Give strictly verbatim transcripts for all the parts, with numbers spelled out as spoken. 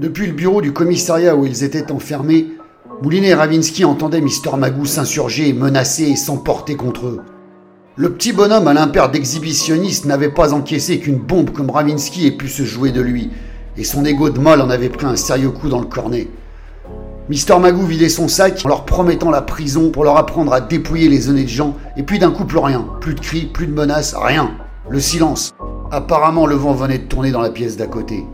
Depuis le bureau du commissariat où ils étaient enfermés, Moulinet et Ravinsky entendaient Mister Magoo s'insurger, menacer et s'emporter contre eux. Le petit bonhomme à l'impair d'exhibitionniste n'avait pas encaissé qu'une bombe comme Ravinsky ait pu se jouer de lui, et son égo de molle en avait pris un sérieux coup dans le cornet. Mister Magoo vidait son sac en leur promettant la prison pour leur apprendre à dépouiller les honnêtes gens, et puis d'un coup plus rien, plus de cris, plus de menaces, rien, le silence. Apparemment le vent venait de tourner dans la pièce d'à côté.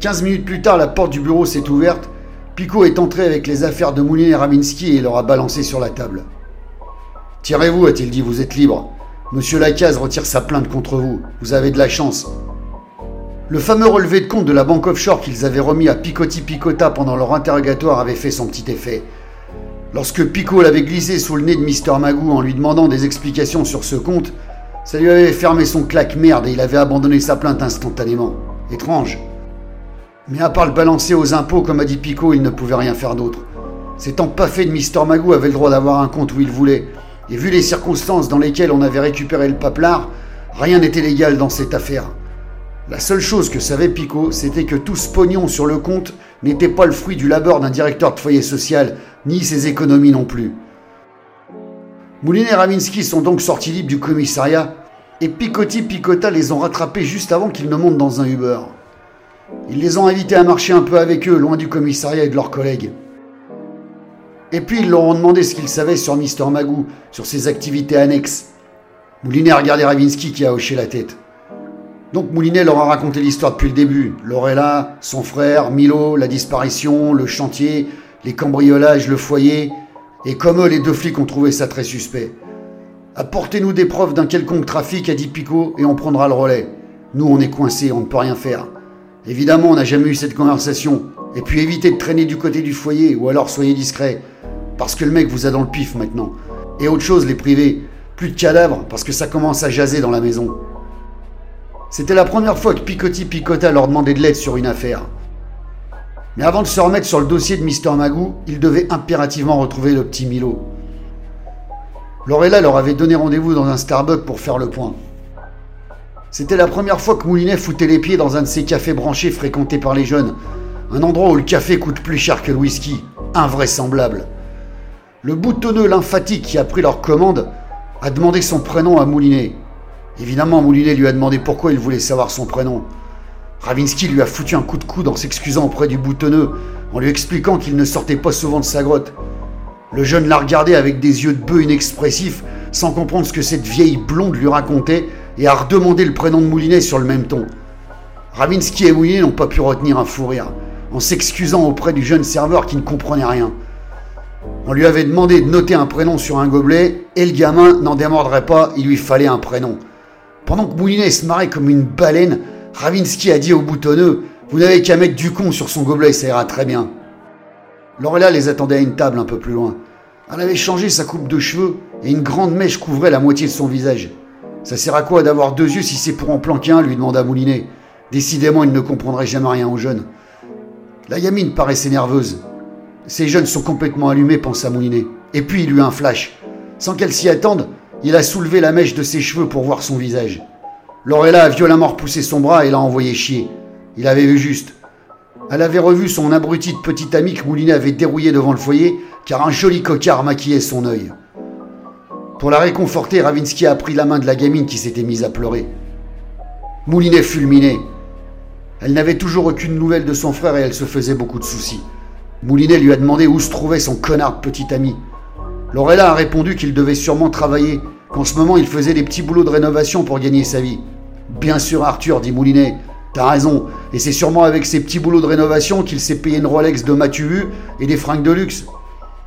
quinze minutes plus tard, la porte du bureau s'est ouverte, Picot est entré avec les affaires de Moulinet et Ravinsky et leur a balancé sur la table. « Tirez-vous » a-t-il dit, « vous êtes libre. Monsieur Lacaze retire sa plainte contre vous, vous avez de la chance. » Le fameux relevé de compte de la banque offshore qu'ils avaient remis à Picotti Picota pendant leur interrogatoire avait fait son petit effet. Lorsque Picot l'avait glissé sous le nez de Mister Magoo en lui demandant des explications sur ce compte, ça lui avait fermé son claque-merde et il avait abandonné sa plainte instantanément. Étrange. Mais à part le balancer aux impôts, comme a dit Picot, il ne pouvait rien faire d'autre. Cet empaffé de Mister Magoo avait le droit d'avoir un compte où il voulait, et vu les circonstances dans lesquelles on avait récupéré le papelard, rien n'était légal dans cette affaire. La seule chose que savait Picot, c'était que tout ce pognon sur le compte n'était pas le fruit du labeur d'un directeur de foyer social, ni ses économies non plus. Moulinet et Ravinsky sont donc sortis libres du commissariat, et Picotti Picota les ont rattrapés juste avant qu'ils ne montent dans un Uber. Ils les ont invités à marcher un peu avec eux, loin du commissariat et de leurs collègues. Et puis ils leur ont demandé ce qu'ils savaient sur Mister Magoo, sur ses activités annexes. Moulinet a regardé Ravinsky qui a hoché la tête. Donc Moulinet leur a raconté l'histoire depuis le début. Lorella, son frère, Milo, la disparition, le chantier, les cambriolages, le foyer. Et comme eux, les deux flics ont trouvé ça très suspect. « Apportez-nous des preuves d'un quelconque trafic », a dit Picot, « et on prendra le relais. Nous, on est coincés, on ne peut rien faire. Évidemment, on n'a jamais eu cette conversation. Et puis évitez de traîner du côté du foyer, ou alors soyez discrets. Parce que le mec vous a dans le pif maintenant. Et autre chose, les privés. Plus de cadavres, parce que ça commence à jaser dans la maison. » C'était la première fois que Picotti Picota leur demandait de l'aide sur une affaire. Mais avant de se remettre sur le dossier de Mister Magoo, ils devaient impérativement retrouver le petit Milo. Lorella leur avait donné rendez-vous dans un Starbucks pour faire le point. C'était la première fois que Moulinet foutait les pieds dans un de ces cafés branchés fréquentés par les jeunes. Un endroit où le café coûte plus cher que le whisky. Invraisemblable. Le boutonneux lymphatique qui a pris leur commande a demandé son prénom à Moulinet. Évidemment, Moulinet lui a demandé pourquoi il voulait savoir son prénom. Ravinsky lui a foutu un coup de coude en s'excusant auprès du boutonneux, en lui expliquant qu'il ne sortait pas souvent de sa grotte. Le jeune l'a regardé avec des yeux de bœuf inexpressifs, sans comprendre ce que cette vieille blonde lui racontait, et a redemandé le prénom de Moulinet sur le même ton. Ravinsky et Moulinet n'ont pas pu retenir un fou rire, en s'excusant auprès du jeune serveur qui ne comprenait rien. On lui avait demandé de noter un prénom sur un gobelet, et le gamin n'en démordrait pas, il lui fallait un prénom. Pendant que Moulinet se marrait comme une baleine, Ravinsky a dit au boutonneux « Vous n'avez qu'à mettre du con sur son gobelet, ça ira très bien. » Lorella les attendait à une table un peu plus loin. Elle avait changé sa coupe de cheveux et une grande mèche couvrait la moitié de son visage. « Ça sert à quoi d'avoir deux yeux si c'est pour en planquer un ?» lui demanda Moulinet. Décidément, il ne comprendrait jamais rien aux jeunes. La gamine paraissait nerveuse. « Ces jeunes sont complètement allumés » pensa Moulinet. Et puis il eut un flash. Sans qu'elle s'y attende, il a soulevé la mèche de ses cheveux pour voir son visage. Lorella a violemment repoussé son bras et l'a envoyé chier. Il avait vu juste. Elle avait revu son abruti de petite amie que Moulinet avait dérouillé devant le foyer, car un joli cocard maquillait son œil. Pour la réconforter, Ravinsky a pris la main de la gamine qui s'était mise à pleurer. Moulinet fulminait. Elle n'avait toujours aucune nouvelle de son frère et elle se faisait beaucoup de soucis. Moulinet lui a demandé où se trouvait son connard de petit ami. Lorella a répondu qu'il devait sûrement travailler, qu'en ce moment il faisait des petits boulots de rénovation pour gagner sa vie. « Bien sûr Arthur », dit Moulinet, « t'as raison, et c'est sûrement avec ces petits boulots de rénovation qu'il s'est payé une Rolex de Matuvu et des fringues de luxe. »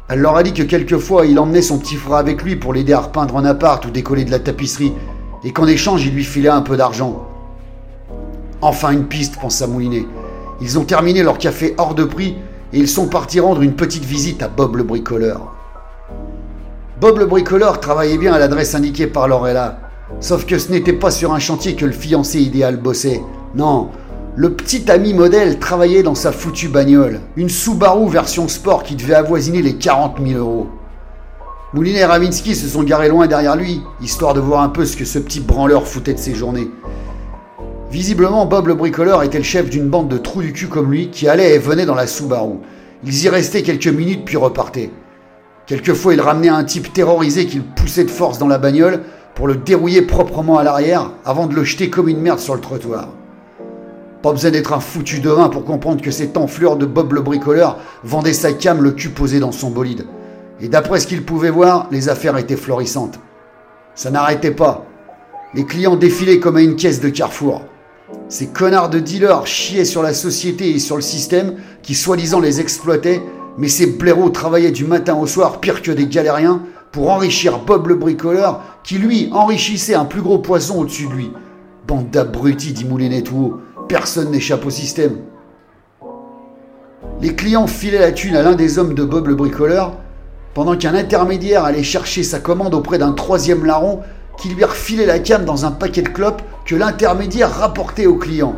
Elle leur a dit que quelquefois il emmenait son petit frère avec lui pour l'aider à repeindre un appart ou décoller de la tapisserie, et qu'en échange il lui filait un peu d'argent. « Enfin une piste », pensa Moulinet. Ils ont terminé leur café hors de prix et ils sont partis rendre une petite visite à Bob le bricoleur. Bob le bricoleur travaillait bien à l'adresse indiquée par Lorella. Sauf que ce n'était pas sur un chantier que le fiancé idéal bossait. Non, le petit ami modèle travaillait dans sa foutue bagnole. Une Subaru version sport qui devait avoisiner les quarante mille euros. Moulinet et Ravinsky se sont garés loin derrière lui, histoire de voir un peu ce que ce petit branleur foutait de ses journées. Visiblement, Bob le bricoleur était le chef d'une bande de trous du cul comme lui qui allaient et venaient dans la Subaru. Ils y restaient quelques minutes puis repartaient. Quelquefois, ils ramenaient un type terrorisé qu'ils poussaient de force dans la bagnole pour le dérouiller proprement à l'arrière avant de le jeter comme une merde sur le trottoir. Pas besoin d'être un foutu devin pour comprendre que cette enflure de Bob le bricoleur vendait sa came le cul posé dans son bolide. Et d'après ce qu'il pouvait voir, les affaires étaient florissantes. Ça n'arrêtait pas. Les clients défilaient comme à une caisse de Carrefour. Ces connards de dealers chiaient sur la société et sur le système qui soi-disant les exploitaient, mais ces blaireaux travaillaient du matin au soir pire que des galériens pour enrichir Bob le bricoleur qui, lui, enrichissait un plus gros poisson au-dessus de lui. Bande d'abrutis, dit Moulinet tout haut. Personne n'échappe au système. Les clients filaient la thune à l'un des hommes de Bob le bricoleur pendant qu'un intermédiaire allait chercher sa commande auprès d'un troisième larron qui lui refilait la came dans un paquet de clopes que l'intermédiaire rapportait au client.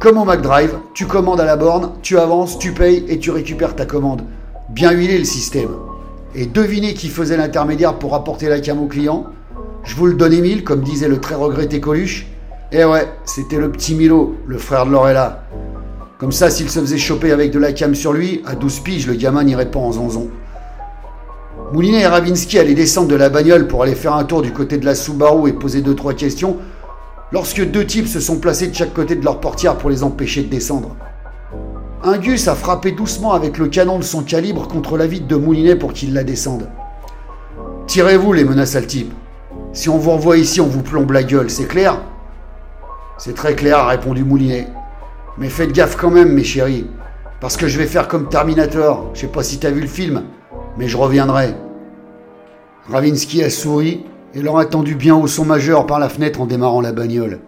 Comme au McDrive, tu commandes à la borne, tu avances, tu payes et tu récupères ta commande. Bien huilé le système. Et devinez qui faisait l'intermédiaire pour rapporter la came au client. Je vous le donne Émile, comme disait le très regretté Coluche. Eh ouais, c'était le petit Milo, le frère de Lorella. Comme ça, s'il se faisait choper avec de la came sur lui, à douze piges, le gamin n'irait pas en zonzon. Moulinet et Ravinsky allaient descendre de la bagnole pour aller faire un tour du côté de la Subaru et poser deux trois questions, lorsque deux types se sont placés de chaque côté de leur portière pour les empêcher de descendre. Un gus a frappé doucement avec le canon de son calibre contre la vitre de Moulinet pour qu'il la descende. « Tirez-vous » les menaça le type. « Si on vous revoit ici, on vous plombe la gueule, c'est clair ?» « C'est très clair, » a répondu Moulinet. « Mais faites gaffe quand même, mes chéris, parce que je vais faire comme Terminator. Je sais pas si t'as vu le film, mais je reviendrai. » Ravinsky a souri et leur a tendu bien haut son majeur par la fenêtre en démarrant la bagnole.